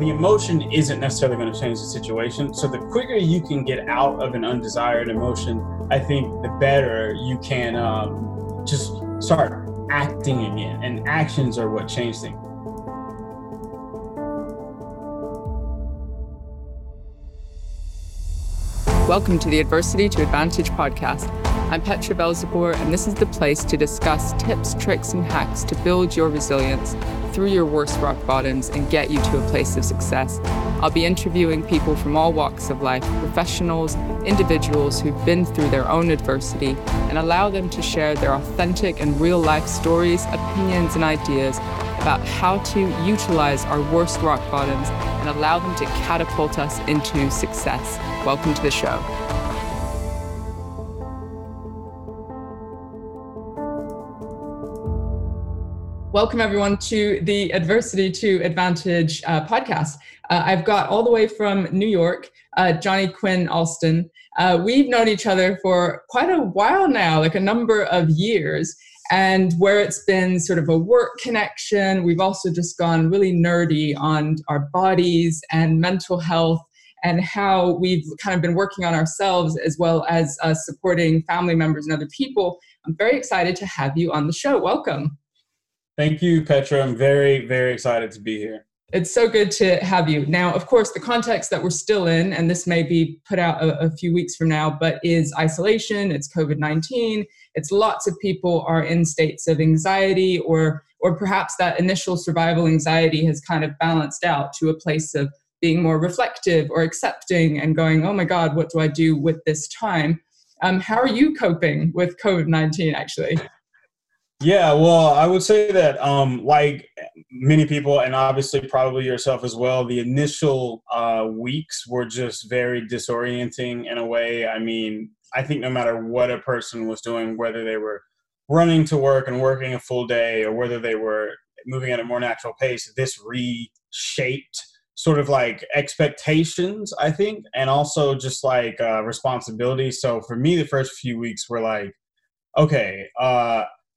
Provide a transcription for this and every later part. The emotion isn't necessarily going to change the situation. So the quicker you can get out of an undesired emotion, I think the better you can just start acting again. And actions are what change things. Welcome to the Adversity to Advantage podcast. I'm Petra Belzabor, and this is the place to discuss tips, tricks, and hacks to build your resilience through your worst rock bottoms and get you to a place of success. I'll be interviewing people from all walks of life, professionals, individuals who've been through their own adversity, and allow them to share their authentic and real life stories, opinions, and ideas about how to utilize our worst rock bottoms and allow them to catapult us into success. Welcome to the show. Welcome, everyone, to the Adversity to Advantage podcast. I've got all the way from New York, Johnny Quinn Alston. We've known each other for quite a while now, like a number of years, and where it's been sort of a work connection, we've also just gone really nerdy on our bodies and mental health and how we've kind of been working on ourselves as well as supporting family members and other people. I'm very excited to have you on the show. Welcome. Thank you, Petra. I'm very, very excited to be here. It's so good to have you. Now, of course, the context that we're still in, and this may be put out a few weeks from now, but is isolation, it's COVID-19, it's lots of people are in states of anxiety or perhaps that initial survival anxiety has kind of balanced out to a place of being more reflective or accepting and going, oh my God, what do I do with this time? How are you coping with COVID-19 actually? Yeah, well, I would say that like many people, and obviously probably yourself as well, the initial weeks were just very disorienting in a way. I mean, I think no matter what a person was doing, whether they were running to work and working a full day or whether they were moving at a more natural pace, this reshaped sort of like expectations, I think, and also just like responsibility. So for me, the first few weeks were like, okay,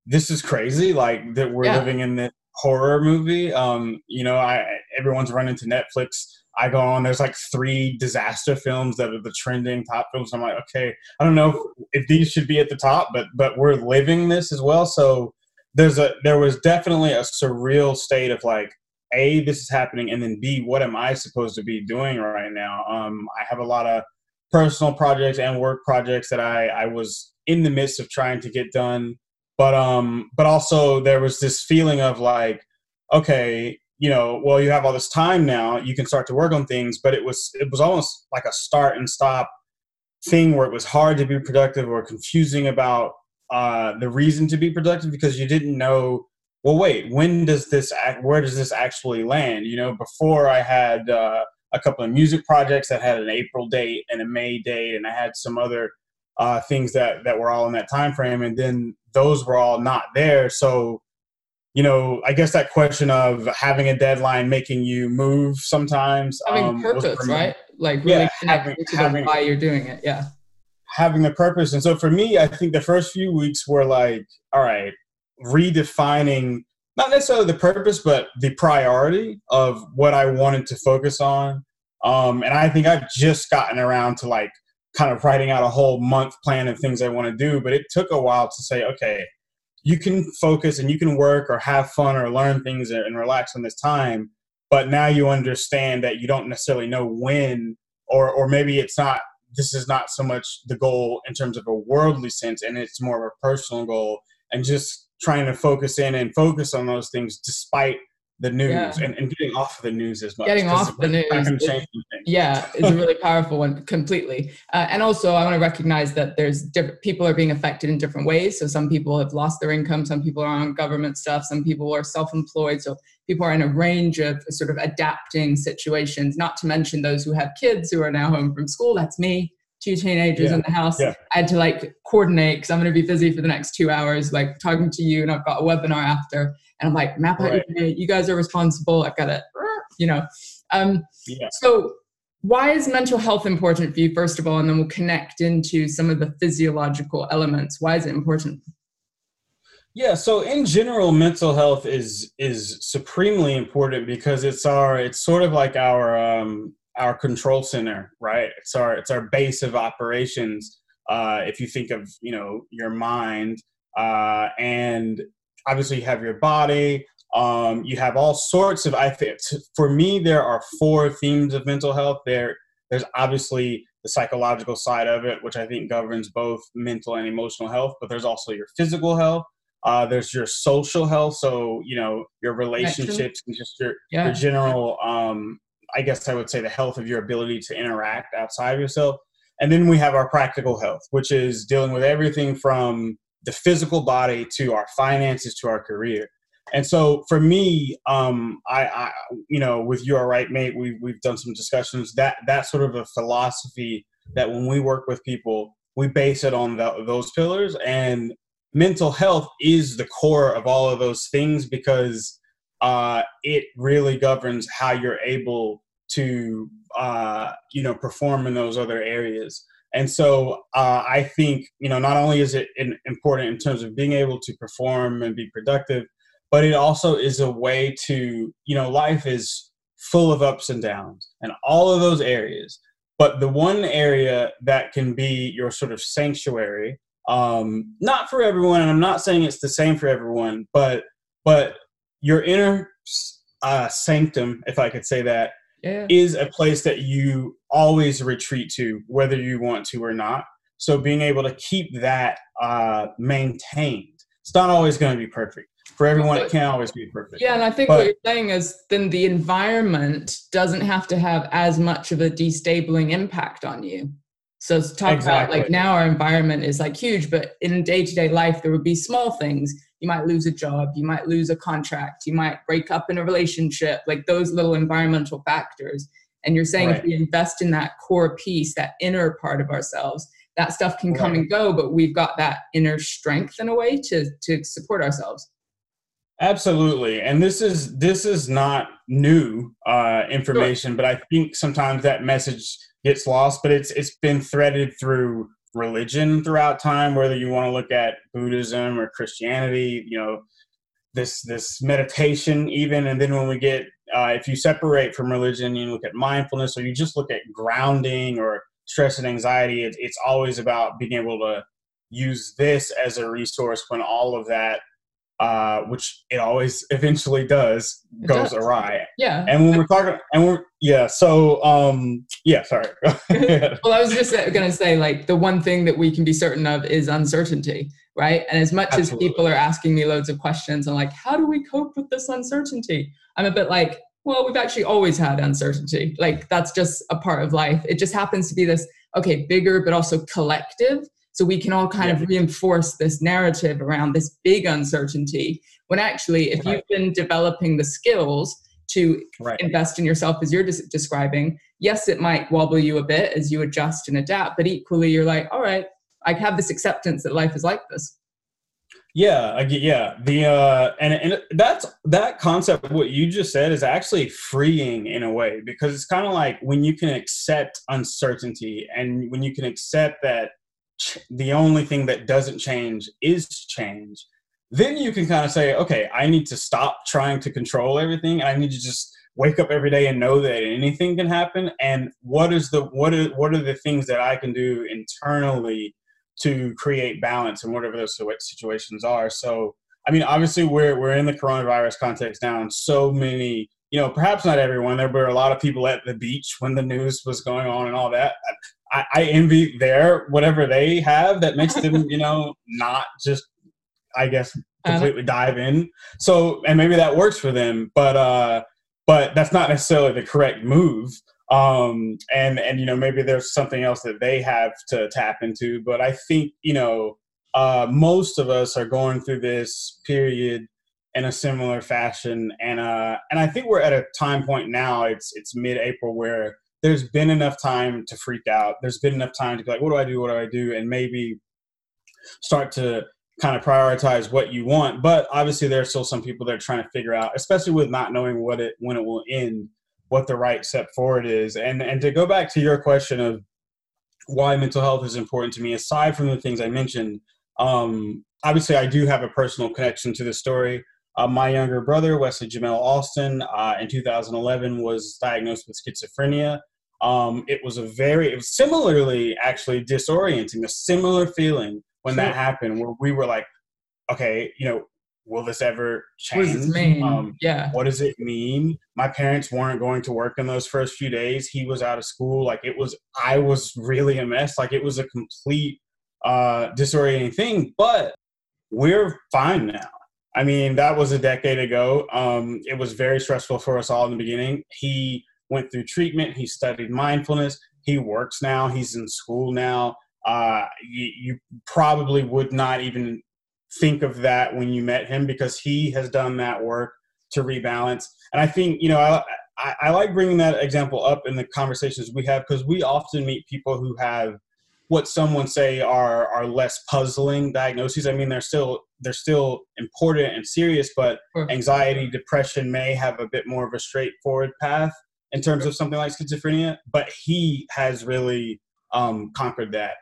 this is crazy, like that we're living in this horror movie. You know, everyone's running to Netflix. I go on, there's like 3 disaster films that are the trending top films. I'm like, okay, I don't know if these should be at the top, but we're living this as well. So there was definitely a surreal state of like, A, this is happening, and then B, what am I supposed to be doing right now? I have a lot of personal projects and work projects that I was in the midst of trying to get done. But also there was this feeling of like, okay, you know, well, you have all this time now, you can start to work on things, but it was almost like a start and stop thing where it was hard to be productive or confusing about the reason to be productive because you didn't know, well, wait, where does this actually land? You know, before I had a couple of music projects that had an April date and a May date, and I had some other things that were all in that time frame, and then those were all not there. So, you know, I guess that question of having a deadline making you move sometimes. Having purpose, right? Like really connecting to why you're doing it, yeah. Having a purpose. And so for me, I think the first few weeks were like, all right, redefining, not necessarily the purpose, but the priority of what I wanted to focus on. And I think I've just gotten around to like, kind of writing out a whole month plan of things I want to do, but it took a while to say, okay, you can focus and you can work or have fun or learn things and relax on this time. But now you understand that you don't necessarily know when, or maybe it's not, this is not so much the goal in terms of a worldly sense, and it's more of a personal goal and just trying to focus in and focus on those things despite the news and getting off of the news as much. Getting off the news. It's a really powerful one, completely. And also I want to recognize that there's different people are being affected in different ways. So some people have lost their income. Some people are on government stuff. Some people are self-employed. So people are in a range of sort of adapting situations, not to mention those who have kids who are now home from school. That's me. 2 teenagers in the house. Yeah. I had to like coordinate because I'm going to be busy for the next 2 hours, like talking to you, and I've got a webinar after, and I'm like, map out your day. You guys are responsible. I've got to, you know. So why is mental health important for you, first of all, and then we'll connect into some of the physiological elements. Why is it important? Yeah, so in general, mental health is supremely important because it's sort of like our control center, right? It's our base of operations. If you think of, your mind, and obviously you have your body, you have all sorts of, for me, there are four themes of mental health. There's obviously the psychological side of it, which I think governs both mental and emotional health, but there's also your physical health. There's your social health. So, your relationships and just your general, I guess I would say the health of your ability to interact outside of yourself. And then we have our practical health, which is dealing with everything from the physical body to our finances to our career. And so for me, I with You Are Right, Mate, we've done some discussions that's sort of a philosophy that when we work with people, we base it on those pillars, and mental health is the core of all of those things because it really governs how you're able to, perform in those other areas. And so I think, not only is it important in terms of being able to perform and be productive, but it also is a way to, life is full of ups and downs and all of those areas. But the one area that can be your sort of sanctuary, not for everyone, and I'm not saying it's the same for everyone, but your inner sanctum, if I could say that, is a place that you always retreat to, whether you want to or not. So being able to keep that maintained. It's not always going to be perfect. For everyone, it can't always be perfect. Yeah, and I think what you're saying is then the environment doesn't have to have as much of a destabilizing impact on you. So to talk about now our environment is huge, but in day-to-day life, there would be small things. You might lose a job, you might lose a contract, you might break up in a relationship, those little environmental factors. And you're saying if we invest in that core piece, that inner part of ourselves, that stuff can come and go, but we've got that inner strength in a way to support ourselves. Absolutely. And this is not new information, but I think sometimes that message gets lost, but it's been threaded through religion throughout time, whether you want to look at Buddhism or Christianity, this meditation even. And then when we get, if you separate from religion, you look at mindfulness, or you just look at grounding or stress and anxiety, it's always about being able to use this as a resource when all of that, which it always eventually goes awry. Yeah. And when we're talking, sorry. Well, I was just going to say, the one thing that we can be certain of is uncertainty, right? And as much as people are asking me loads of questions, I'm how do we cope with this uncertainty? I'm a bit well, we've actually always had uncertainty. That's just a part of life. It just happens to be this, bigger, but also collective. So we can all kind of reinforce this narrative around this big uncertainty, when actually, if you've been developing the skills to invest in yourself, as you're describing, yes, it might wobble you a bit as you adjust and adapt, but equally you're all right, I have this acceptance that life is like this. Yeah. And that concept, what you just said, is actually freeing in a way, because it's kind of when you can accept uncertainty and when you can accept that the only thing that doesn't change is change, then you can kind of say, okay, I need to stop trying to control everything. I need to just wake up every day and know that anything can happen. And what are the things that I can do internally to create balance in whatever those situations are? So, obviously we're in the coronavirus context now, and so many, perhaps not everyone, there were a lot of people at the beach when the news was going on and all that. I envy whatever they have that makes them, not just, I guess, completely dive in. So, and maybe that works for them, but that's not necessarily the correct move. And maybe there's something else that they have to tap into. But I think, most of us are going through this period in a similar fashion. And I think we're at a time point now, it's mid-April, where there's been enough time to freak out. There's been enough time to be what do I do? What do I do? And maybe start to kind of prioritize what you want. But obviously there are still some people that are trying to figure out, especially with not knowing when it will end, what the right step forward is. And to go back to your question of why mental health is important to me, aside from the things I mentioned, Obviously, I do have a personal connection to this story. My younger brother, Wesley Jamel Austin, in 2011 was diagnosed with schizophrenia. It was similarly actually disorienting, a similar feeling when that happened, where we were like, okay, you know, will this ever change? What does it mean? What does it mean? My parents weren't going to work in those first few days. He was out of school. Like I was really a mess. Like it was a complete disorienting thing, but we're fine now. I mean, that was a decade ago. It was very stressful for us all in the beginning. He went through treatment. He studied mindfulness. He works now. He's in school now. You probably would not even think of that when you met him, because he has done that work to rebalance. And I think, you know, I like bringing that example up in the conversations we have, because we often meet people who have what some would say are less puzzling diagnoses. I mean, they're still important and serious, but anxiety, depression may have a bit more of a straightforward path in terms of something like schizophrenia, but he has really conquered that.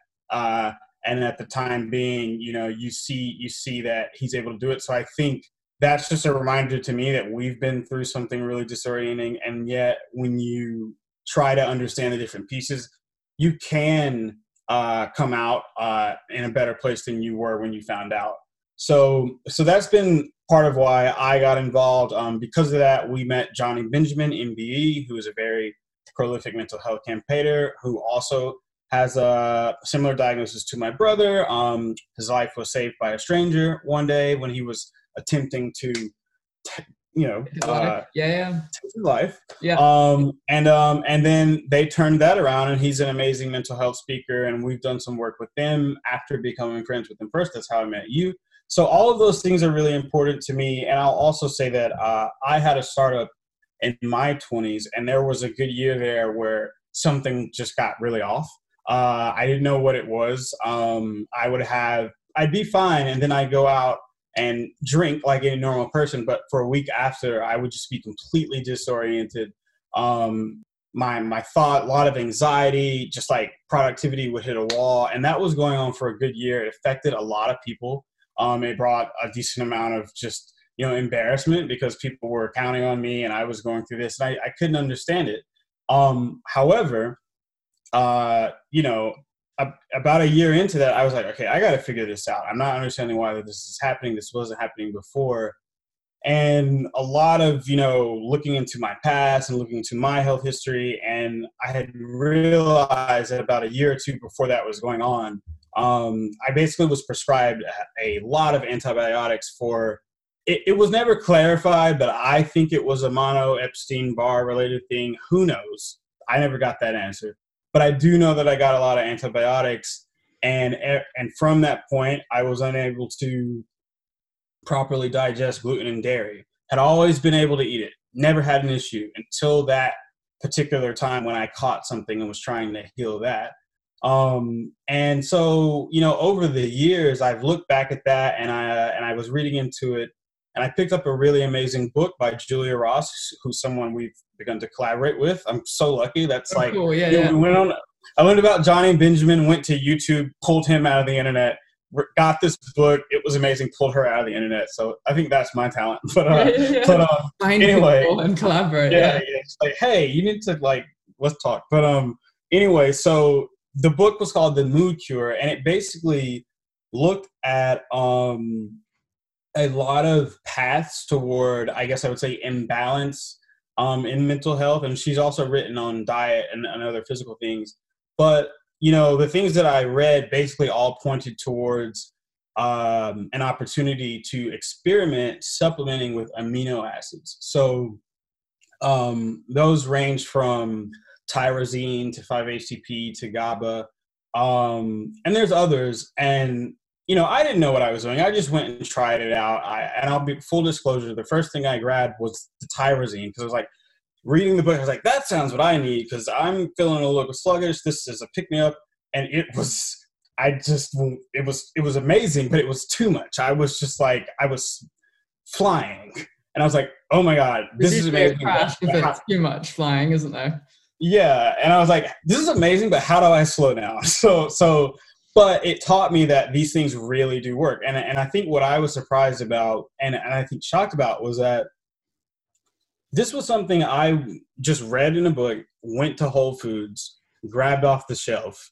And at the time being, you know, you see that he's able to do it. So I think that's just a reminder to me that we've been through something really disorienting. And yet when you try to understand the different pieces, you can come out in a better place than you were when you found out. So that's been part of why I got involved. Because of that, we met Johnny Benjamin, MBE, who is a very prolific mental health campaigner who also has a similar diagnosis to my brother. His life was saved by a stranger one day when he was attempting to, you know, life. Yeah. And then they turned that around, and he's an amazing mental health speaker. And we've done some work with them after becoming friends with them first. That's how I met you. So all of those things are really important to me. And I'll also say that I had a startup in my 20s, and there was a good year there where something just got really off. I didn't know what it was. I'd be fine, and then I'd go out and drink like any normal person, but for a week after, I would just be completely disoriented. My thought, a lot of anxiety, just like productivity would hit a wall, and that was going on for a good year. It affected a lot of people. It brought a decent amount of just, you know, embarrassment, because people were counting on me, and I was going through this, and I couldn't understand it. About a year into that, I was like, okay, I got to figure this out. I'm not understanding why this is happening. This wasn't happening before. And a lot of, you know, looking into my past and looking into my health history. And I had realized that about a year or two before that was going on, I basically was prescribed a lot of antibiotics for, it was never clarified, but I think it was a mono Epstein-Barr related thing. Who knows? I never got that answer. But I do know that I got a lot of antibiotics, and from that point, I was unable to properly digest gluten and dairy. Had always been able to eat it. Never had an issue until that particular time when I caught something and was trying to heal that. And so, you know, over the years, I've looked back at that, and I was reading into it, and I picked up a really amazing book by Julia Ross, who's someone we've begun to collaborate with. I'm so lucky. That's like, cool. Yeah. I learned about Johnny Benjamin, went to YouTube, pulled him out of the internet, got this book. It was amazing. Pulled her out of the internet. So I think that's my talent. But anyway, and collaborate. Yeah. It's like, hey, you need to let's talk. But anyway, so the book was called The Mood Cure, and it basically looked at a lot of paths toward, I guess I would say, imbalance in mental health. And she's also written on diet and other physical things. But, you know, the things that I read basically all pointed towards an opportunity to experiment supplementing with amino acids. So those range from tyrosine to 5-HTP to GABA. And there's others. And, you know, I didn't know what I was doing. I just went and tried it out. And I'll be full disclosure, the first thing I grabbed was the tyrosine, because I was like, reading the book, I was like, that sounds what I need, because I'm feeling a little sluggish. This is a pick-me-up. And it was amazing, but it was too much. I was just like, I was flying. And I was like, oh my God, this is amazing. It's too much flying, isn't there? Yeah. And I was like, this is amazing, but how do I slow down? So But it taught me that these things really do work. And I think what I was surprised about and I think shocked about was that this was something I just read in a book, went to Whole Foods, grabbed off the shelf.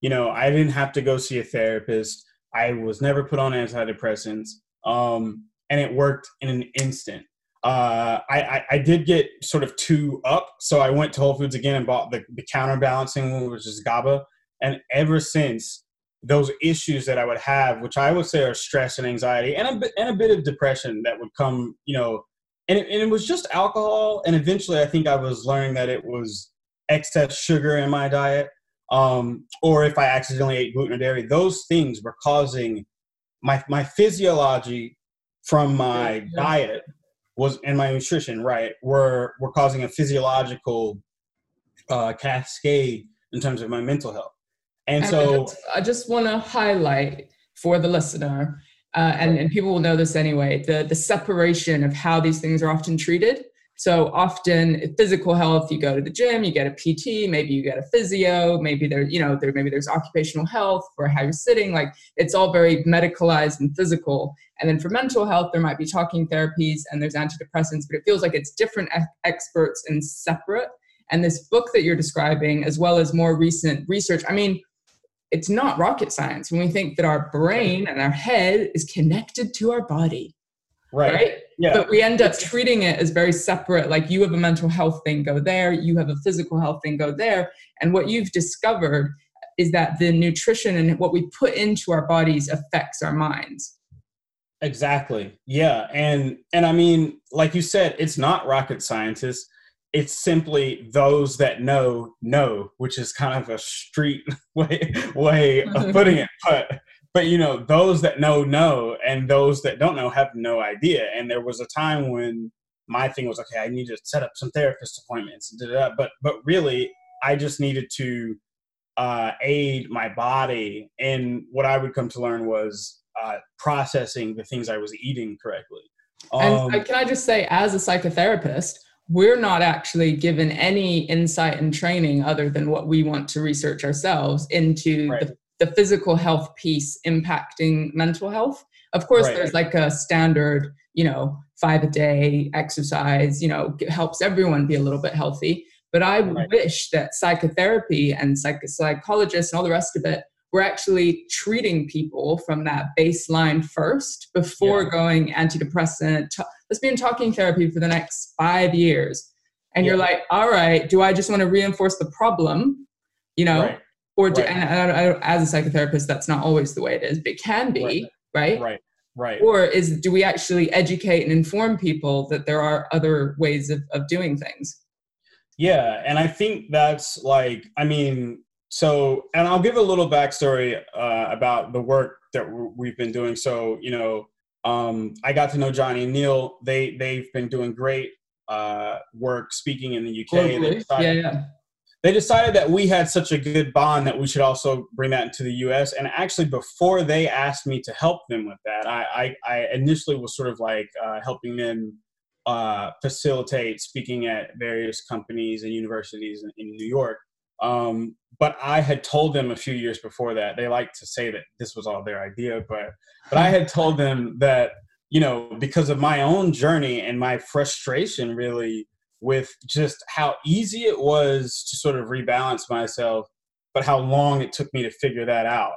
You know, I didn't have to go see a therapist. I was never put on antidepressants. And it worked in an instant. I did get sort of two up. So I went to Whole Foods again and bought the counterbalancing one, which is GABA. And ever since, those issues that I would have, which I would say are stress and anxiety and a bit of depression that would come, you know, and it was just alcohol. And eventually I think I was learning that it was excess sugar in my diet. Or if I accidentally ate gluten or dairy, those things were causing my physiology from my diet was, and my nutrition, right, were causing a physiological cascade in terms of my mental health. And so I just want to highlight for the listener, and people will know this anyway, the separation of how these things are often treated. So often physical health, you go to the gym, you get a PT, maybe you get a physio, maybe there's occupational health for how you're sitting. Like, it's all very medicalized and physical. And then for mental health, there might be talking therapies and there's antidepressants, but it feels like it's different experts and separate. And this book that you're describing, as well as more recent research, I mean, it's not rocket science when we think that our brain and our head is connected to our body. Right. Yeah. But we end up treating it as very separate. Like, you have a mental health thing, go there. You have a physical health thing, go there. And what you've discovered is that the nutrition and what we put into our bodies affects our minds. Exactly. Yeah. And I mean, like you said, it's not rocket scientists. It's simply those that know, which is kind of a street way of putting it. But, you know, those that know, and those that don't know have no idea. And there was a time when my thing was, okay, I need to set up some therapist appointments. But really, I just needed to aid my body. And what I would come to learn was processing the things I was eating correctly. And can I just say, as a psychotherapist, we're not actually given any insight and training other than what we want to research ourselves into the physical health piece impacting mental health. Of course, there's like a standard, 5 a day exercise, helps everyone be a little bit healthy. But I wish that psychotherapy and psychologists and all the rest of it were actually treating people from that baseline first before going antidepressant. Let's be in talking therapy for the next 5 years. And you're like, all right, do I just want to reinforce the problem? And as a psychotherapist, that's not always the way it is, but it can be, right? Right. Or do we actually educate and inform people that there are other ways of doing things? Yeah. And I think that's and I'll give a little backstory about the work that we've been doing. So, I got to know Johnny and Neil. They've been doing great work speaking in the UK. Totally. They decided that we had such a good bond that we should also bring that into the US. And actually, before they asked me to help them with that, I initially was sort of helping them facilitate speaking at various companies and universities in New York. But I had told them a few years before that, they like to say that this was all their idea, but I had told them that, because of my own journey and my frustration really with just how easy it was to sort of rebalance myself, but how long it took me to figure that out.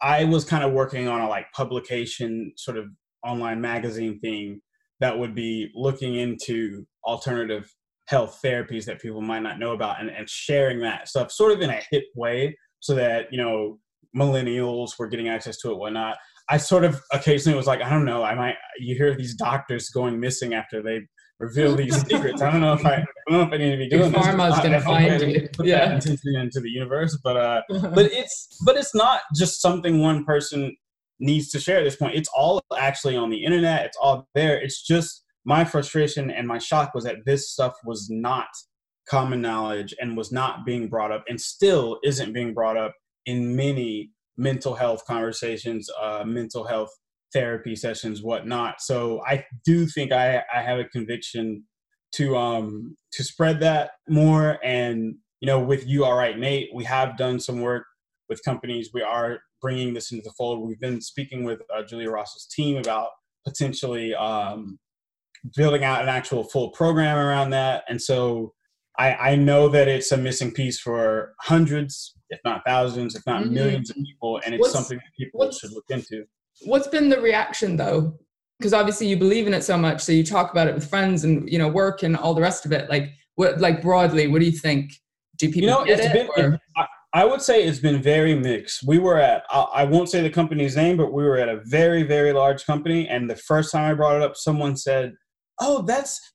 I was kind of working on a publication sort of online magazine thing that would be looking into alternative health therapies that people might not know about and sharing that stuff sort of in a hip way so that, millennials were getting access to it, whatnot. I sort of occasionally was like, I don't know, you hear these doctors going missing after they reveal these secrets. I don't know if I need to be doing this. Pharma's going to find you. Put that intention into the universe, but it's not just something one person needs to share at this point. It's all actually on the internet. It's all there. It's just my frustration and my shock was that this stuff was not common knowledge and was not being brought up and still isn't being brought up in many mental health conversations, mental health therapy sessions, whatnot. So I do think I have a conviction to spread that more. And, with You All Right, Nate, we have done some work with companies. We are bringing this into the fold. We've been speaking with Julia Ross's team about potentially building out an actual full program around that. And so I know that it's a missing piece for hundreds, if not thousands, if not millions of people. And it's something that people should look into. What's been the reaction though? Because obviously you believe in it so much. So you talk about it with friends and, you know, work and all the rest of it. Like what, like broadly, what do you think? Do people, you know, get I would say it's been very mixed. We were at, I won't say the company's name, but we were at a very, very large company. And the first time I brought it up, someone said, oh,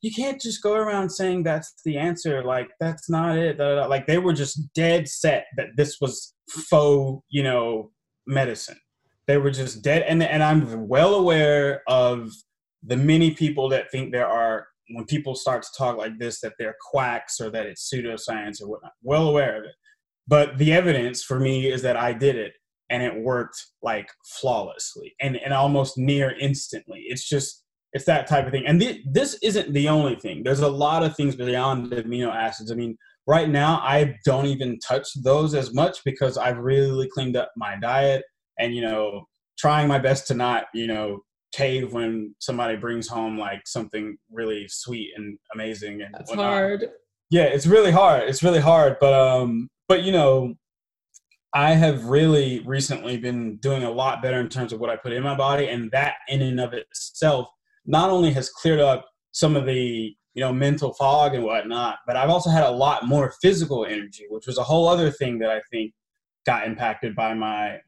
you can't just go around saying that's the answer. Like, that's not it. Like, they were just dead set that this was faux, you know, medicine. They were just dead. And I'm well aware of the many people that think there are, when people start to talk like this, that they're quacks or that it's pseudoscience or whatnot. Well aware of it. But the evidence for me is that I did it and it worked like flawlessly and almost near instantly. It's just, it's that type of thing. And this isn't the only thing. There's a lot of things beyond the amino acids. I mean, right now, I don't even touch those as much because I've really cleaned up my diet and, you know, trying my best to not, you know, cave when somebody brings home like something really sweet and amazing. And that's whatnot. Hard. Yeah, it's really hard. It's really hard. But you know, I have really recently been doing a lot better in terms of what I put in my body. And that in and of itself not only has cleared up some of the, you know, mental fog and whatnot, but I've also had a lot more physical energy, which was a whole other thing that I think got impacted by my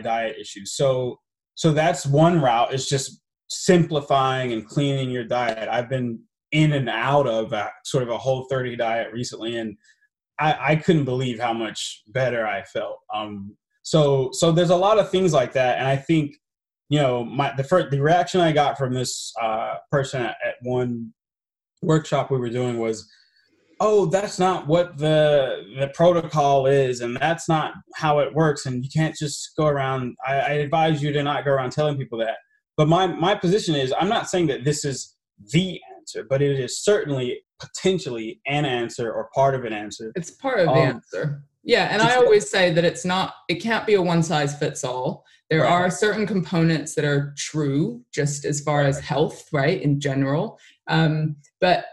diet issues. So that's one route, is just simplifying and cleaning your diet. I've been in and out of sort of a Whole30 diet recently, and I couldn't believe how much better I felt. So there's a lot of things like that, and I think, you know, the reaction I got from this person at one workshop we were doing was, oh, that's not what the protocol is, and that's not how it works, and you can't just go around. I advise you to not go around telling people that. But my position is, I'm not saying that this is the answer, but it is certainly potentially an answer or part of an answer. It's part of the answer. Yeah, and I always say that it can't be a one-size-fits-all. There are certain components that are true just as far as health, right, in general. But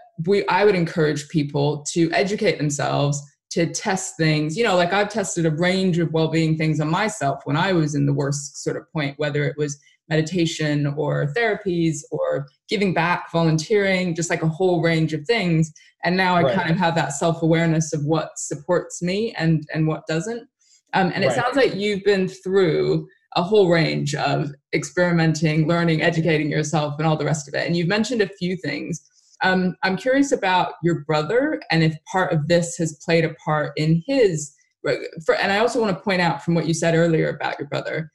I would encourage people to educate themselves, to test things. You know, like I've tested a range of well-being things on myself when I was in the worst sort of point, whether it was meditation or therapies or giving back, volunteering, just like a whole range of things. And now I kind of have that self-awareness of what supports me and what doesn't. And it sounds like you've been through a whole range of experimenting, learning, educating yourself and all the rest of it. And you've mentioned a few things. I'm curious about your brother and if part of this has played a part in and I also want to point out from what you said earlier about your brother,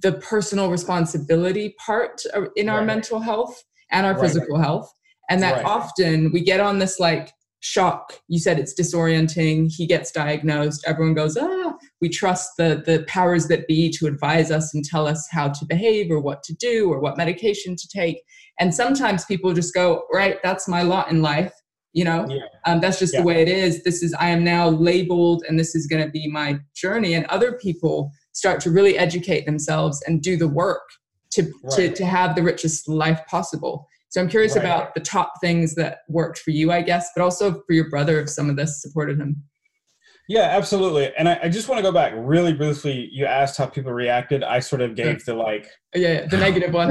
the personal responsibility part in our mental health and our physical health. And that often we get on this like shock. You said it's disorienting. He gets diagnosed. Everyone goes, we trust the powers that be to advise us and tell us how to behave or what to do or what medication to take. And sometimes people just go, right, that's my lot in life. You know, that's just the way it is. I am now labeled and this is going to be my journey. And other people start to really educate themselves and do the work to have the richest life possible. So I'm curious about the top things that worked for you, I guess, but also for your brother, if some of this supported him. Yeah, absolutely. And I just want to go back really briefly. You asked how people reacted. I sort of gave the the negative one.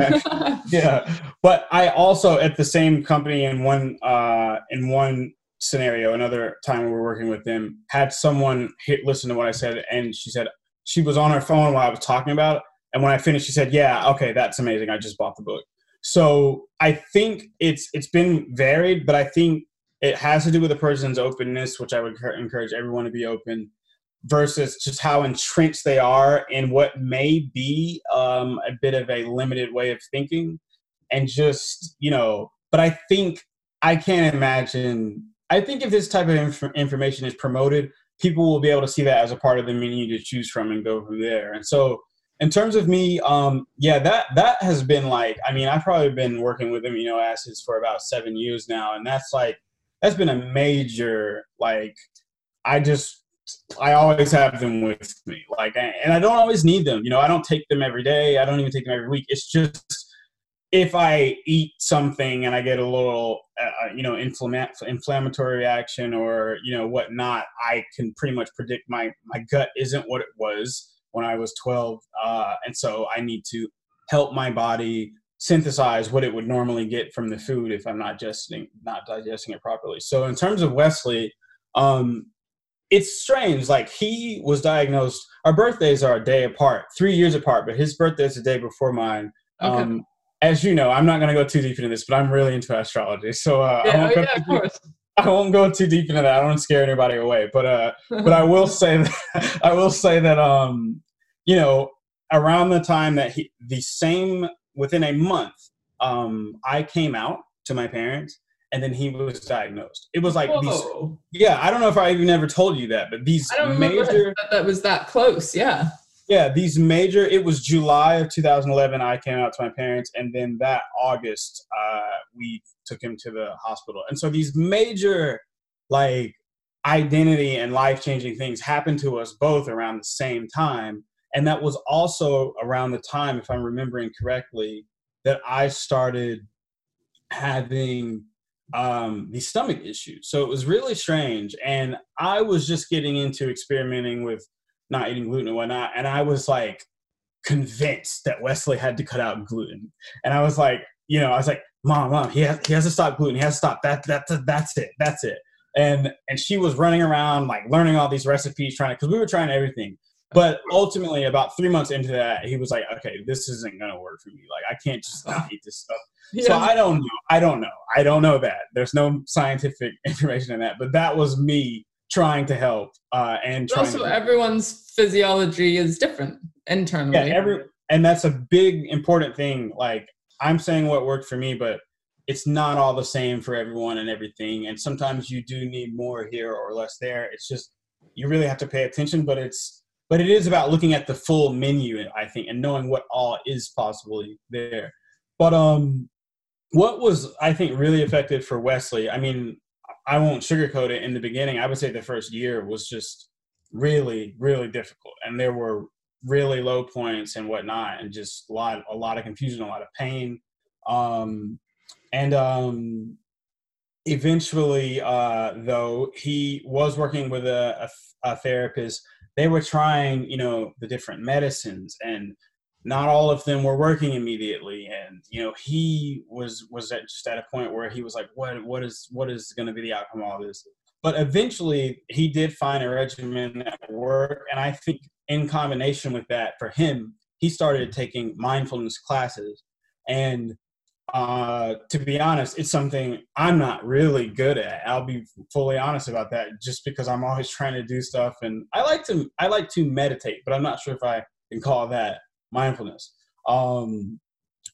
But I also at the same company in one scenario, another time we were working with them, had someone listen to what I said. And she said, she was on her phone while I was talking about it. And when I finished, she said, yeah, okay, that's amazing. I just bought the book. So I think it's been varied, but I think it has to do with the person's openness, which I would encourage everyone to be open, versus just how entrenched they are in what may be a bit of a limited way of thinking. And just, you know, but I think I think if this type of information is promoted, people will be able to see that as a part of the menu to choose from and go from there. And so in terms of me, that has been I've probably been working with amino acids for about 7 years now. And that's been a major, I just I always have them with me. And I don't always need them. You know, I don't take them every day. I don't even take them every week. It's just if I eat something and I get a little, inflammatory reaction or, whatnot, I can pretty much predict my gut isn't what it was when I was 12. And so I need to help my body synthesize what it would normally get from the food if I'm not digesting it properly. So in terms of Wesley, it's strange. He was diagnosed, our birthdays are a day apart, 3 years apart, but his birthday is a day before mine. Okay. As you know, I'm not going to go too deep into this, but I'm really into astrology. So I won't go too deep into that. I don't want to scare anybody away, but I will say that, around the time that within a month, I came out to my parents, and then he was diagnosed. It was like, I don't know if I even ever told you that, but that was that close. Yeah. Yeah. It was July of 2011. I came out to my parents, and then that August, we took him to the hospital. And so these major identity and life-changing things happened to us both around the same time. And that was also around the time, if I'm remembering correctly, that I started having these stomach issues. So it was really strange. And I was just getting into experimenting with not eating gluten and whatnot. And I was convinced that Wesley had to cut out gluten. And I was Mom, he has to stop gluten. He has to stop that's it. And she was running around learning all these recipes, because we were trying everything. But ultimately, about 3 months into that, he was okay, this isn't going to work for me. I can't just not eat this stuff. Yeah. So I don't know that. There's no scientific information in that. But that was me trying to help. Everyone's physiology is different internally. Yeah, and that's a big, important thing. I'm saying what worked for me, but it's not all the same for everyone and everything. And sometimes you do need more here or less there. It's just you really have to pay attention, but it is about looking at the full menu, I think, and knowing what all is possibly there. But what was, I think, really effective for Wesley, I won't sugarcoat it, in the beginning, I would say the first year was just really, really difficult. And there were really low points and whatnot, and just a lot of confusion, a lot of pain. Eventually, though, he was working with a therapist. They were trying, the different medicines, and not all of them were working immediately. And, he was at a point where he was what is going to be the outcome of all this? But eventually he did find a regimen that worked. And I think in combination with that, for him, he started taking mindfulness classes. And to be honest, it's something I'm not really good at. I'll be fully honest about that, just because I'm always trying to do stuff, and I like to meditate, but I'm not sure if I can call that mindfulness.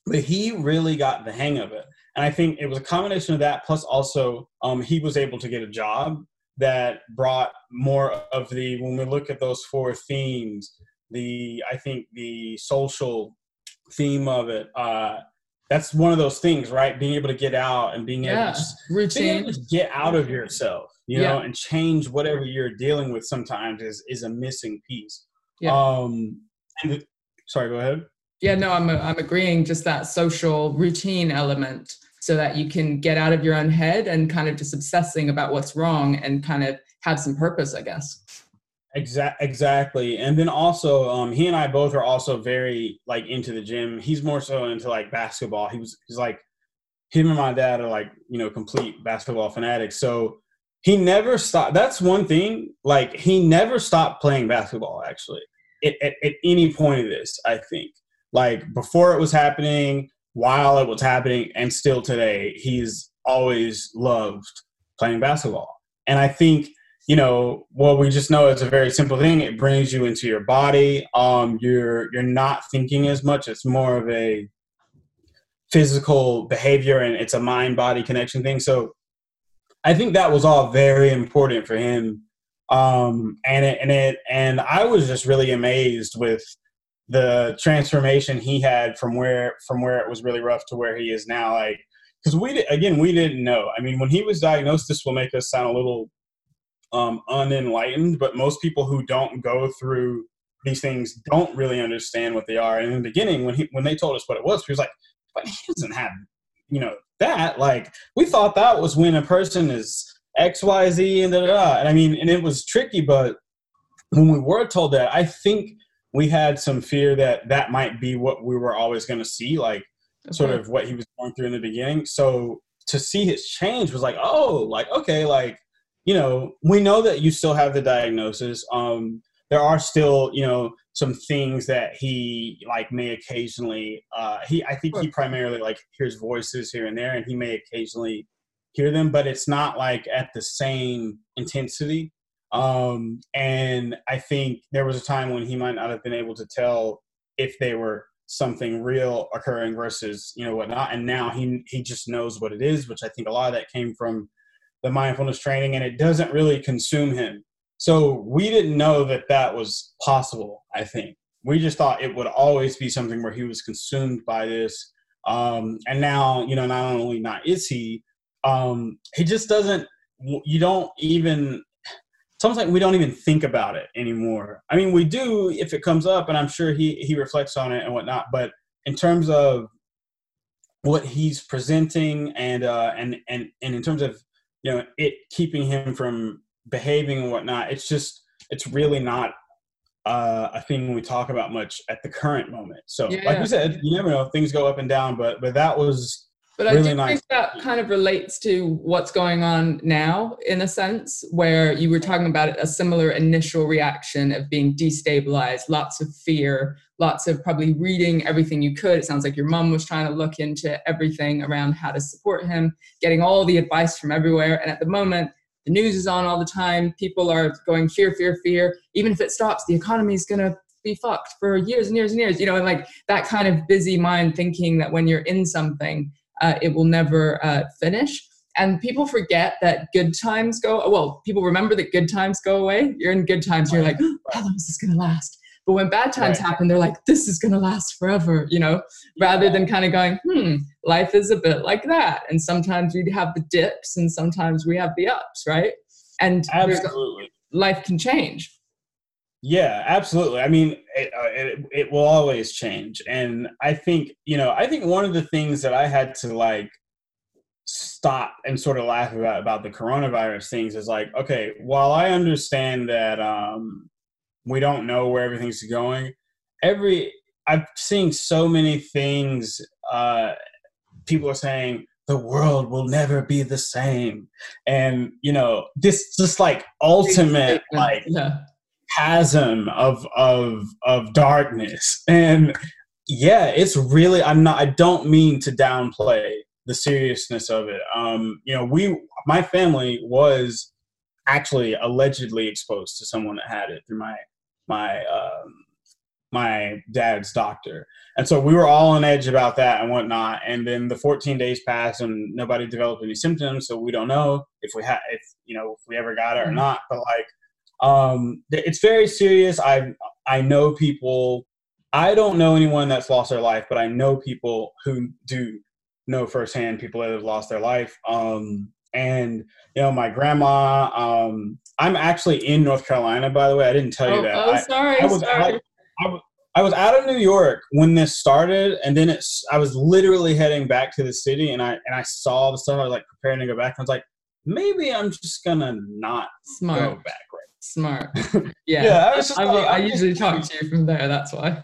But he really got the hang of it, and I think it was a combination of that plus also he was able to get a job that brought more of the, when we look at those four themes, the social theme of it, that's one of those things, right? Being able to get out and being able to get out of yourself, you know, and change whatever you're dealing with sometimes is a missing piece. Yeah. Sorry, go ahead. Yeah, no, I'm agreeing. Just that social routine element, so that you can get out of your own head and kind of just obsessing about what's wrong and kind of have some purpose, I guess. Exactly. And then also, he and I both are also very into the gym. He's more so into basketball. He's him and my dad are complete basketball fanatics. So he never stopped. That's one thing. He never stopped playing basketball, actually, at any point of this, I think, before it was happening, while it was happening, and still today, he's always loved playing basketball. And I think, what we just know is a very simple thing. It brings you into your body. You're not thinking as much. It's more of a physical behavior, and it's a mind-body connection thing. So I think that was all very important for him. And I was just really amazed with the transformation he had from where it was really rough to where he is now. Because we didn't know. When he was diagnosed, this will make us sound a little unenlightened, but most people who don't go through these things don't really understand what they are. And in the beginning, when they told us what it was, he was like, but he doesn't have, you know, that. Like, we thought that was when a person is X, Y, Z, and da-da-da. And I mean, and it was tricky, but when we were told that, I think we had some fear that that might be what we were always going to see, like sort of what he was going through in the beginning. So to see his change was like, oh, like, okay, like, you know, we know that you still have the diagnosis. There are still, you know, some things that he like may occasionally, I think he primarily like hears voices here and there, and he may occasionally hear them, but it's not like at the same intensity. And I think there was a time when he might not have been able to tell if they were something real occurring versus, you know, whatnot. And now he just knows what it is, which I think a lot of that came from the mindfulness training, and it doesn't really consume him. So we didn't know that that was possible. I think we just thought it would always be something where he was consumed by this. And now, you know, not only not is he just doesn't, you don't even, sometimes we don't even think about it anymore. I mean, we do if it comes up, and I'm sure he reflects on it and whatnot, but in terms of what he's presenting and in terms of, you know, it keeping him from behaving and whatnot, it's just, it's really not a thing we talk about much at the current moment. So yeah, like we said, you never know, things go up and down, but that was really nice. But I do think that kind of relates to what's going on now, in a sense, where you were talking about a similar initial reaction of being destabilized, lots of fear, lots of probably reading everything you could. It sounds like your mom was trying to look into everything around how to support him, getting all the advice from everywhere. And at the moment, the news is on all the time. People are going fear, fear, fear. Even if it stops, the economy is going to be fucked for years and years and years, you know, and like that kind of busy mind thinking that when you're in something, it will never finish. And people forget that good times go, well, people remember that good times go away. You're in good times. You're like, oh, how long is this going to last? But when bad times happen, they're like, this is going to last forever, you know, rather than kind of going, life is a bit like that. And sometimes we have the dips and sometimes we have the ups, right? And absolutely, life can change. Yeah, absolutely. I mean, it will always change. And I think, you know, I think one of the things that I had to like stop and sort of laugh about the coronavirus things is like, okay, while I understand that, we don't know where everything's going. I've seen so many things. People are saying the world will never be the same, and you know this just like ultimate like chasm of darkness. And yeah, it's really. I don't mean to downplay the seriousness of it. You know, my family was actually allegedly exposed to someone that had it through my dad's doctor. And so we were all on edge about that and whatnot. And then the 14 days passed and nobody developed any symptoms. So we don't know if we ever got it or not, but like, it's very serious. I know people, I don't know anyone that's lost their life, but I know people who do know firsthand people that have lost their life. And, you know, my grandma, I'm actually in North Carolina, by the way. I didn't tell you that. Oh, sorry. I was out of New York when this started, and then I was literally heading back to the city, and I saw the stuff. I was like preparing to go back. I was like, maybe I'm just gonna not go back. Right? Smart. Yeah. Yeah. I usually talk to you from there. That's why.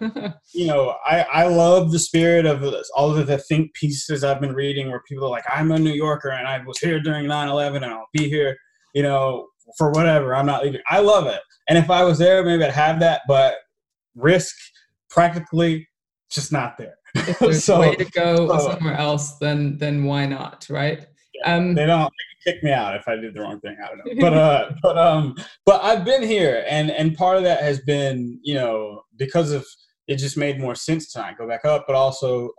You know, I love the spirit of all of the think pieces I've been reading where people are like, I'm a New Yorker and I was here during 9/11 and I'll be here, you know, for whatever. I'm not leaving. I love it. And if I was there, maybe I'd have that, but risk practically just not there. If there's a way to go somewhere else, then why not, right? Yeah, they could kick me out if I did the wrong thing. I don't know. But I've been here, and part of that has been, you know, because of it just made more sense to not go back up. But also,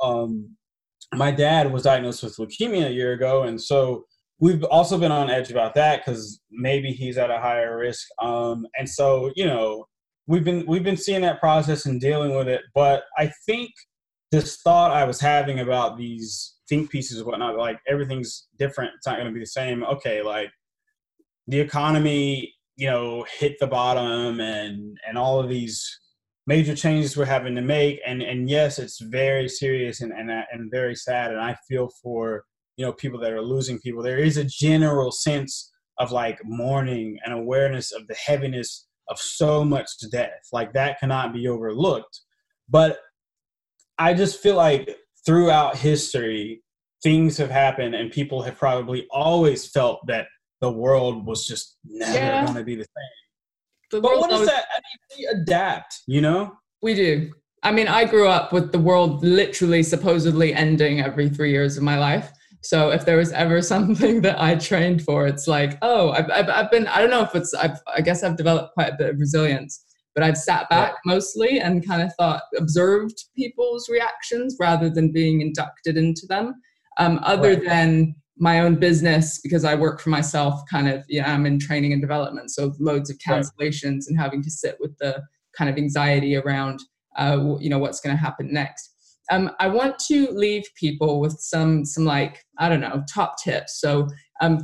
my dad was diagnosed with leukemia a year ago, and so we've also been on edge about that because maybe he's at a higher risk. And so, you know, we've been seeing that process and dealing with it. But I think this thought I was having about these think pieces and whatnot, like everything's different. It's not going to be the same. Okay. Like the economy you know, hit the bottom and all of these major changes we're having to make. And yes, it's very serious and very sad. And I feel for, you know, people that are losing people. There is a general sense of like mourning and awareness of the heaviness of so much death. Like that cannot be overlooked. But I just feel like throughout history, things have happened and people have probably always felt that the world was just never going to be the same. The but what is that? I mean, we adapt, you know? We do. I mean, I grew up with the world literally supposedly ending every 3 years of my life. So if there was ever something that I trained for, it's like, oh, I've been, I don't know if it's, I guess I've developed quite a bit of resilience, but I've sat back mostly and kind of thought, observed people's reactions rather than being inducted into them. Other than my own business, because I work for myself, kind of, you know, I'm in training and development. So loads of cancellations and having to sit with the kind of anxiety around, you know, what's going to happen next. I want to leave people with some like, I don't know, top tips. So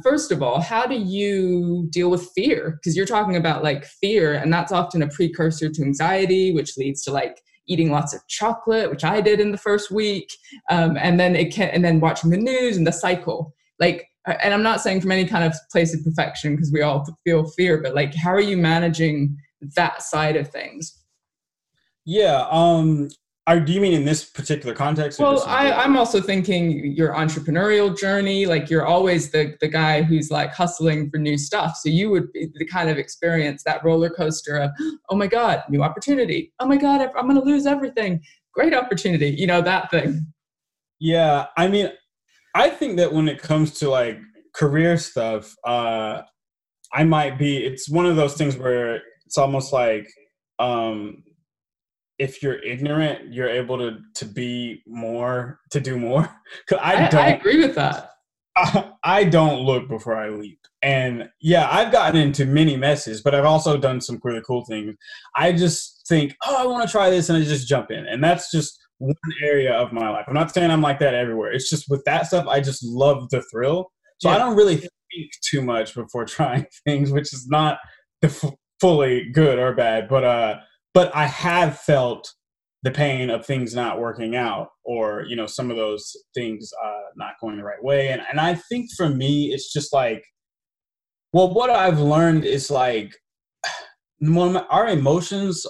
first of all, how do you deal with fear? Because you're talking about like fear, and that's often a precursor to anxiety, which leads to like eating lots of chocolate, which I did in the first week. And then watching the news and the cycle. Like, and I'm not saying from any kind of place of perfection, because we all feel fear, but like, how are you managing that side of things? Yeah. Do you mean in this particular context? Well, I'm also thinking your entrepreneurial journey, like you're always the guy who's like hustling for new stuff. So you would be the kind of experience that roller coaster of, oh my God, new opportunity. Oh my God, I'm going to lose everything. Great opportunity. You know, that thing. Yeah. I mean, I think that when it comes to like career stuff, it's one of those things where it's almost like, if you're ignorant, you're able to do more. I agree with that. I don't look before I leap. And yeah, I've gotten into many messes, but I've also done some really cool things. I just think, oh, I want to try this. And I just jump in. And that's just one area of my life. I'm not saying I'm like that everywhere. It's just with that stuff, I just love the thrill. So I don't really think too much before trying things, which is not the fully good or bad, but I have felt the pain of things not working out, or, you know, some of those things not going the right way. And I think for me, it's just like, well, what I've learned is like our emotions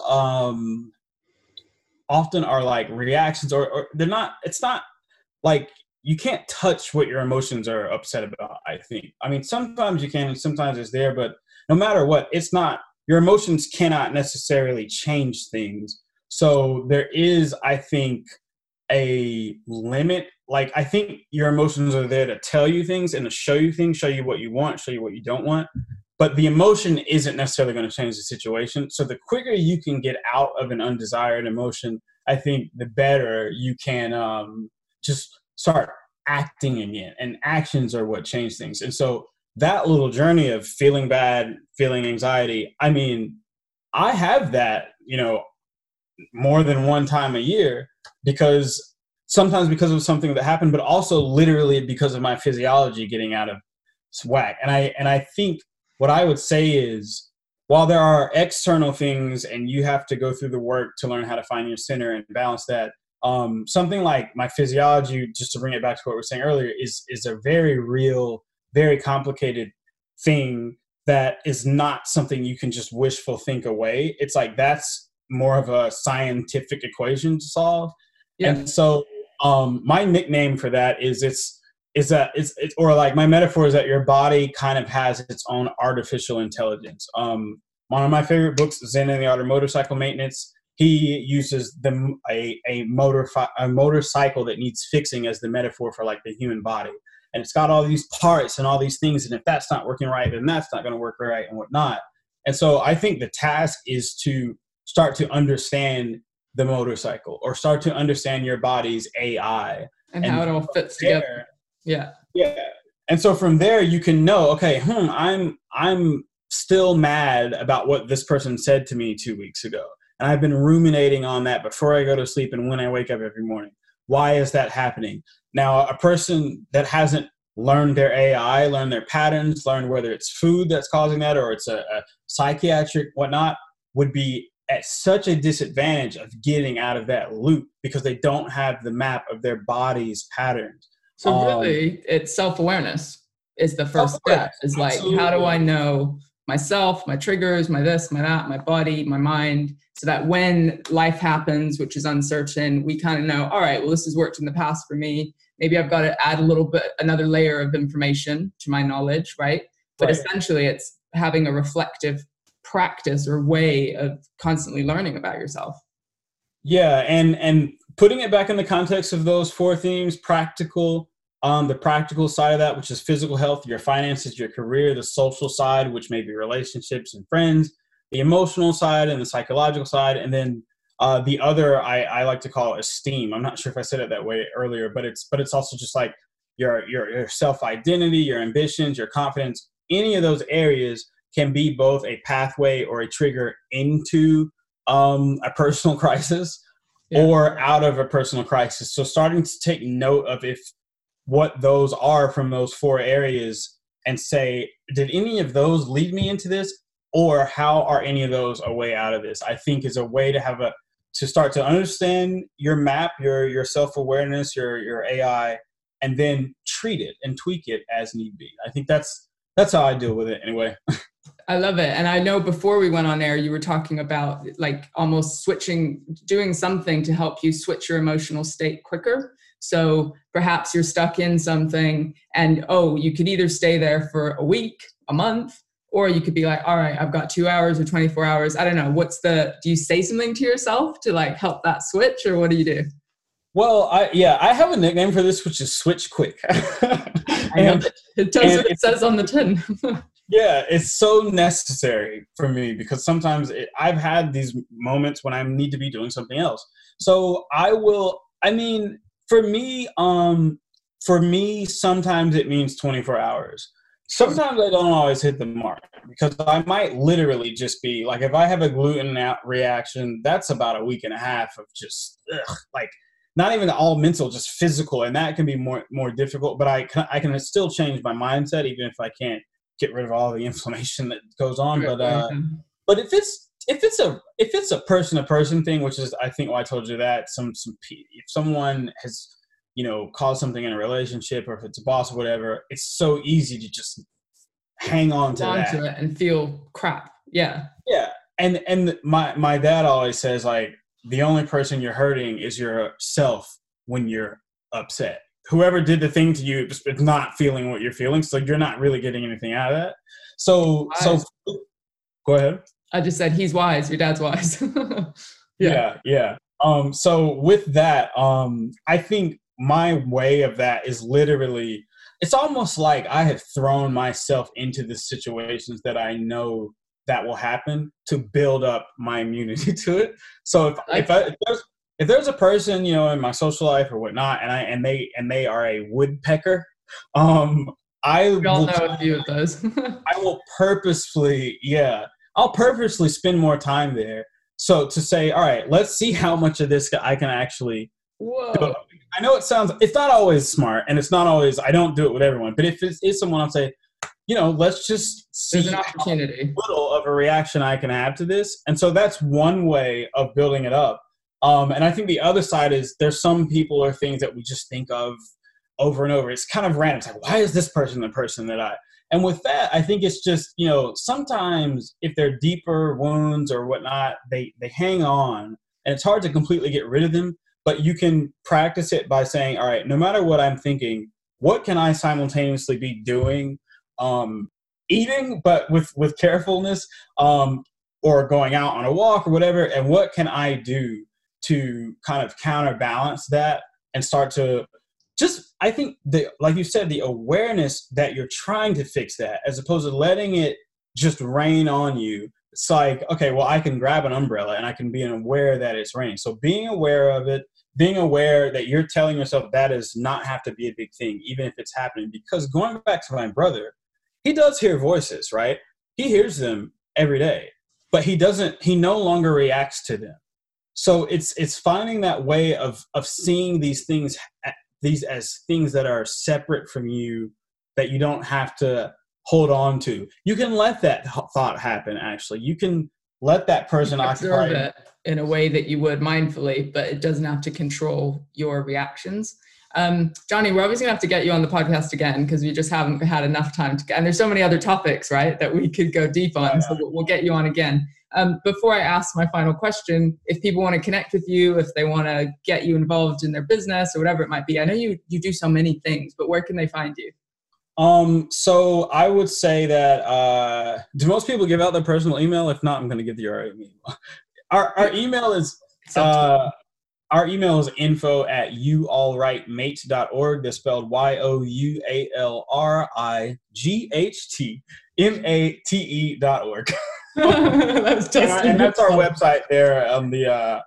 often are like reactions or they're not, it's not like you can't touch what your emotions are upset about, I think. I mean, sometimes you can and sometimes it's there, but no matter what, it's not. Your emotions cannot necessarily change things. So there is, I think, a limit. Like, I think your emotions are there to tell you things and to show you things, show you what you want, show you what you don't want. But the emotion isn't necessarily going to change the situation. So the quicker you can get out of an undesired emotion, I think the better you can just start acting again. And actions are what change things. And so that little journey of feeling bad, feeling anxiety. I mean, I have that, you know, more than one time a year, because sometimes because of something that happened, but also literally because of my physiology getting out of whack. And I think what I would say is, while there are external things and you have to go through the work to learn how to find your center and balance that, something like my physiology, just to bring it back to what we were saying earlier, is a very real, very complicated thing that is not something you can just wishful think away. It's like, that's more of a scientific equation to solve. Yeah. And so my nickname for that my metaphor is that your body kind of has its own artificial intelligence. One of my favorite books, Zen and the Art of Motorcycle Maintenance, he uses a motorcycle that needs fixing as the metaphor for like the human body. And it's got all these parts and all these things. And if that's not working right, then that's not going to work right and whatnot. And so I think the task is to start to understand the motorcycle, or start to understand your body's AI. And how it all fits together. Yeah. Yeah. And so from there, you can know, okay, I'm still mad about what this person said to me 2 weeks ago. And I've been ruminating on that before I go to sleep and when I wake up every morning. Why is that happening? Now, a person that hasn't learn their AI, learn their patterns, learn whether it's food that's causing that or it's a psychiatric whatnot, would be at such a disadvantage of getting out of that loop because they don't have the map of their body's patterns. So really, it's self-awareness is the first step. It's like, absolutely. How do I know myself, my triggers, my this, my that, my body, my mind, so that when life happens, which is uncertain, we kind of know, all right, well, this has worked in the past for me. Maybe I've got to add a little bit, another layer of information to my knowledge, right? But essentially, it's having a reflective practice or way of constantly learning about yourself. Yeah, and putting it back in the context of those four themes, practical, the practical side of that, which is physical health, your finances, your career, the social side, which may be relationships and friends, the emotional side and the psychological side, and then the other I like to call esteem. I'm not sure if I said it that way earlier, but it's also just like your self-identity, your ambitions, your confidence. Any of those areas can be both a pathway or a trigger into a personal crisis or out of a personal crisis. So starting to take note of what those are from those four areas and say, did any of those lead me into this? Or how are any of those a way out of this? I think is a way to have to start to understand your map, your self-awareness, your AI, and then treat it and tweak it as need be. I think that's how I deal with it anyway. I love it. And I know before we went on air, you were talking about like almost switching, doing something to help you switch your emotional state quicker. So perhaps you're stuck in something and, you could either stay there for a week, a month, or you could be like, all right, I've got 2 hours or 24 hours. I don't know. Do you say something to yourself to like help that switch, or what do you do? Well, I have a nickname for this, which is Switch Quick. It does what it says on the tin. Yeah, it's so necessary for me because sometimes I've had these moments when I need to be doing something else. So for me, sometimes it means 24 hours. Sometimes I don't always hit the mark because I might literally just be like, if I have a gluten reaction, that's about a week and a half of just not even all mental, just physical. And that can be more difficult, but I can still change my mindset even if I can't get rid of all the inflammation that goes on. But but if it's a person to person thing, which is I think why I told you that if someone has caused something in a relationship, or if it's a boss or whatever, it's so easy to just hang on to it and feel crap. Yeah. And my dad always says like the only person you're hurting is yourself when you're upset. Whoever did the thing to you is not feeling what you're feeling, so you're not really getting anything out of that. So go ahead. I just said he's wise. Your dad's wise. Yeah. So with that, I think my way of that is literally, it's almost like I have thrown myself into the situations that I know that will happen to build up my immunity to it. So if there's a person, in my social life or whatnot, and they are a woodpecker, I'll purposely spend more time there. So to say, all right, let's see how much of this I can actually. Whoa. I know it's not always smart, and it's not always, I don't do it with everyone, but if it is someone, I'll say, let's just see an opportunity, how little of a reaction I can have to this. And so that's one way of building it up. And I think the other side is there's some people or things that we just think of over and over. It's kind of random. It's like, why is this person the person that and with that, I think it's just, sometimes if they're deeper wounds or whatnot, they hang on and it's hard to completely get rid of them, but you can practice it by saying, all right, no matter what I'm thinking, what can I simultaneously be doing? Eating, but with carefulness, or going out on a walk or whatever. And what can I do to kind of counterbalance that and start to just, I think like you said, the awareness that you're trying to fix that as opposed to letting it just rain on you. It's like, okay, well, I can grab an umbrella and I can be aware that it's raining. So being aware of it, being aware that you're telling yourself that does not have to be a big thing, even if it's happening, because going back to my brother, he does hear voices, right? He hears them every day, but he no longer reacts to them. So it's finding that way of seeing these things as things that are separate from you that you don't have to hold on to. You can let that thought happen, actually. You can let that person occupy it in a way that you would mindfully, but it doesn't have to control your reactions. Johnny, we're always going to have to get you on the podcast again, because we just haven't had enough time to get, and there's so many other topics, right, that we could go deep on. So we'll get you on again. Before I ask my final question, if people want to connect with you, if they want to get you involved in their business or whatever it might be, I know you do so many things, but where can they find you? So I would say that, do most people give out their personal email? If not, I'm going to give you our email. Our email is, our email is info@youallrightmate.org. That's spelled youallrightmate.org. That's and that's our website there on the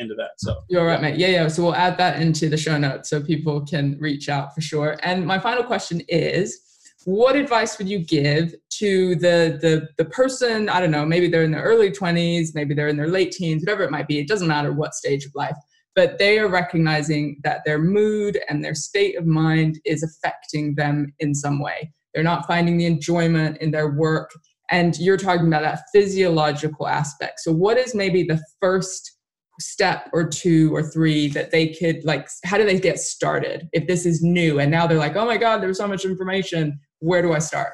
end of that. So you're right, mate. Yeah. So we'll add that into the show notes so people can reach out for sure. And my final question is, what advice would you give to the person, I don't know, maybe they're in their early 20s, maybe they're in their late teens, whatever it might be, it doesn't matter what stage of life, but they are recognizing that their mood and their state of mind is affecting them in some way. They're not finding the enjoyment in their work. And you're talking about that physiological aspect. So what is maybe the first step or two or three that they could, like, how do they get started? If this is new and now they're like, oh my God, there's so much information, where do I start?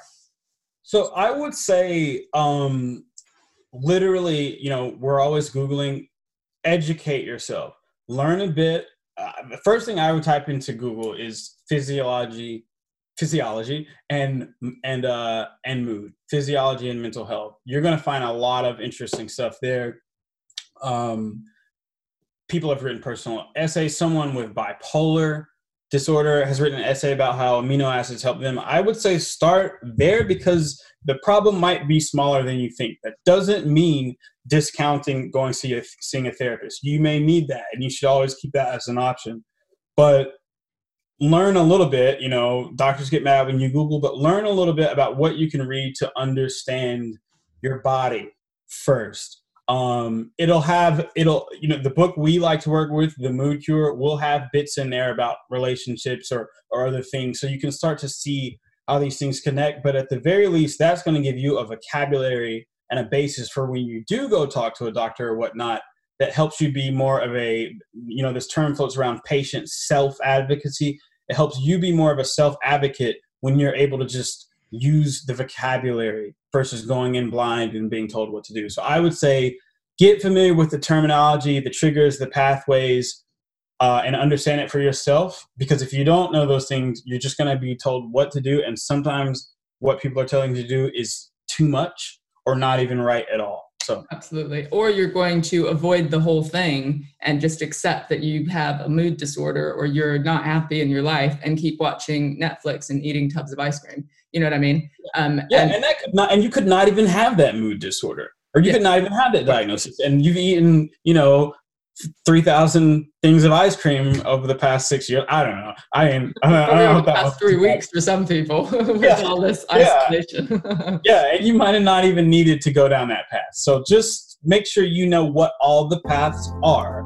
So I would say, literally, you know, we're always Googling, educate yourself, learn a bit. The first thing I would type into Google is physiology and mood, physiology and mental health. You're going to find a lot of interesting stuff there. People have written personal essays. Someone with bipolar disorder has written an essay about how amino acids help them. I would say start there, because the problem might be smaller than you think. That doesn't mean discounting going to seeing a therapist. You may need that, and you should always keep that as an option. But learn a little bit, you know, doctors get mad when you Google, but learn a little bit about what you can read to understand your body first. It'll, you know, the book we like to work with, The Mood Cure, will have bits in there about relationships or other things. So you can start to see how these things connect. But at the very least, that's going to give you a vocabulary and a basis for when you do go talk to a doctor or whatnot. That helps you be more of a, you know, this term floats around, patient self-advocacy. It helps you be more of a self-advocate when you're able to just use the vocabulary versus going in blind and being told what to do. So I would say get familiar with the terminology, the triggers, the pathways, and understand it for yourself. Because if you don't know those things, you're just going to be told what to do. And sometimes what people are telling you to do is too much or not even right at all. So. Absolutely. Or you're going to avoid the whole thing and just accept that you have a mood disorder or you're not happy in your life and keep watching Netflix and eating tubs of ice cream. You know what I mean? And you could not even have that mood disorder, or you could not even have that diagnosis. And you've eaten, you know, 3,000 things of ice cream over the past 6 years. I don't know. I mean, the past 3 weeks for some people with all this isolation. And you might have not even needed to go down that path. So just make sure you know what all the paths are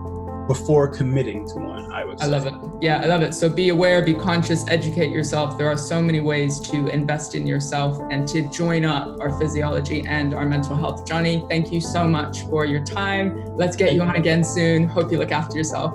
before committing to one, I would say. I love it. Yeah, I love it. So be aware, be conscious, educate yourself. There are so many ways to invest in yourself and to join up our physiology and our mental health. Johnny, thank you so much for your time. Let's get you on again soon. Hope you look after yourself.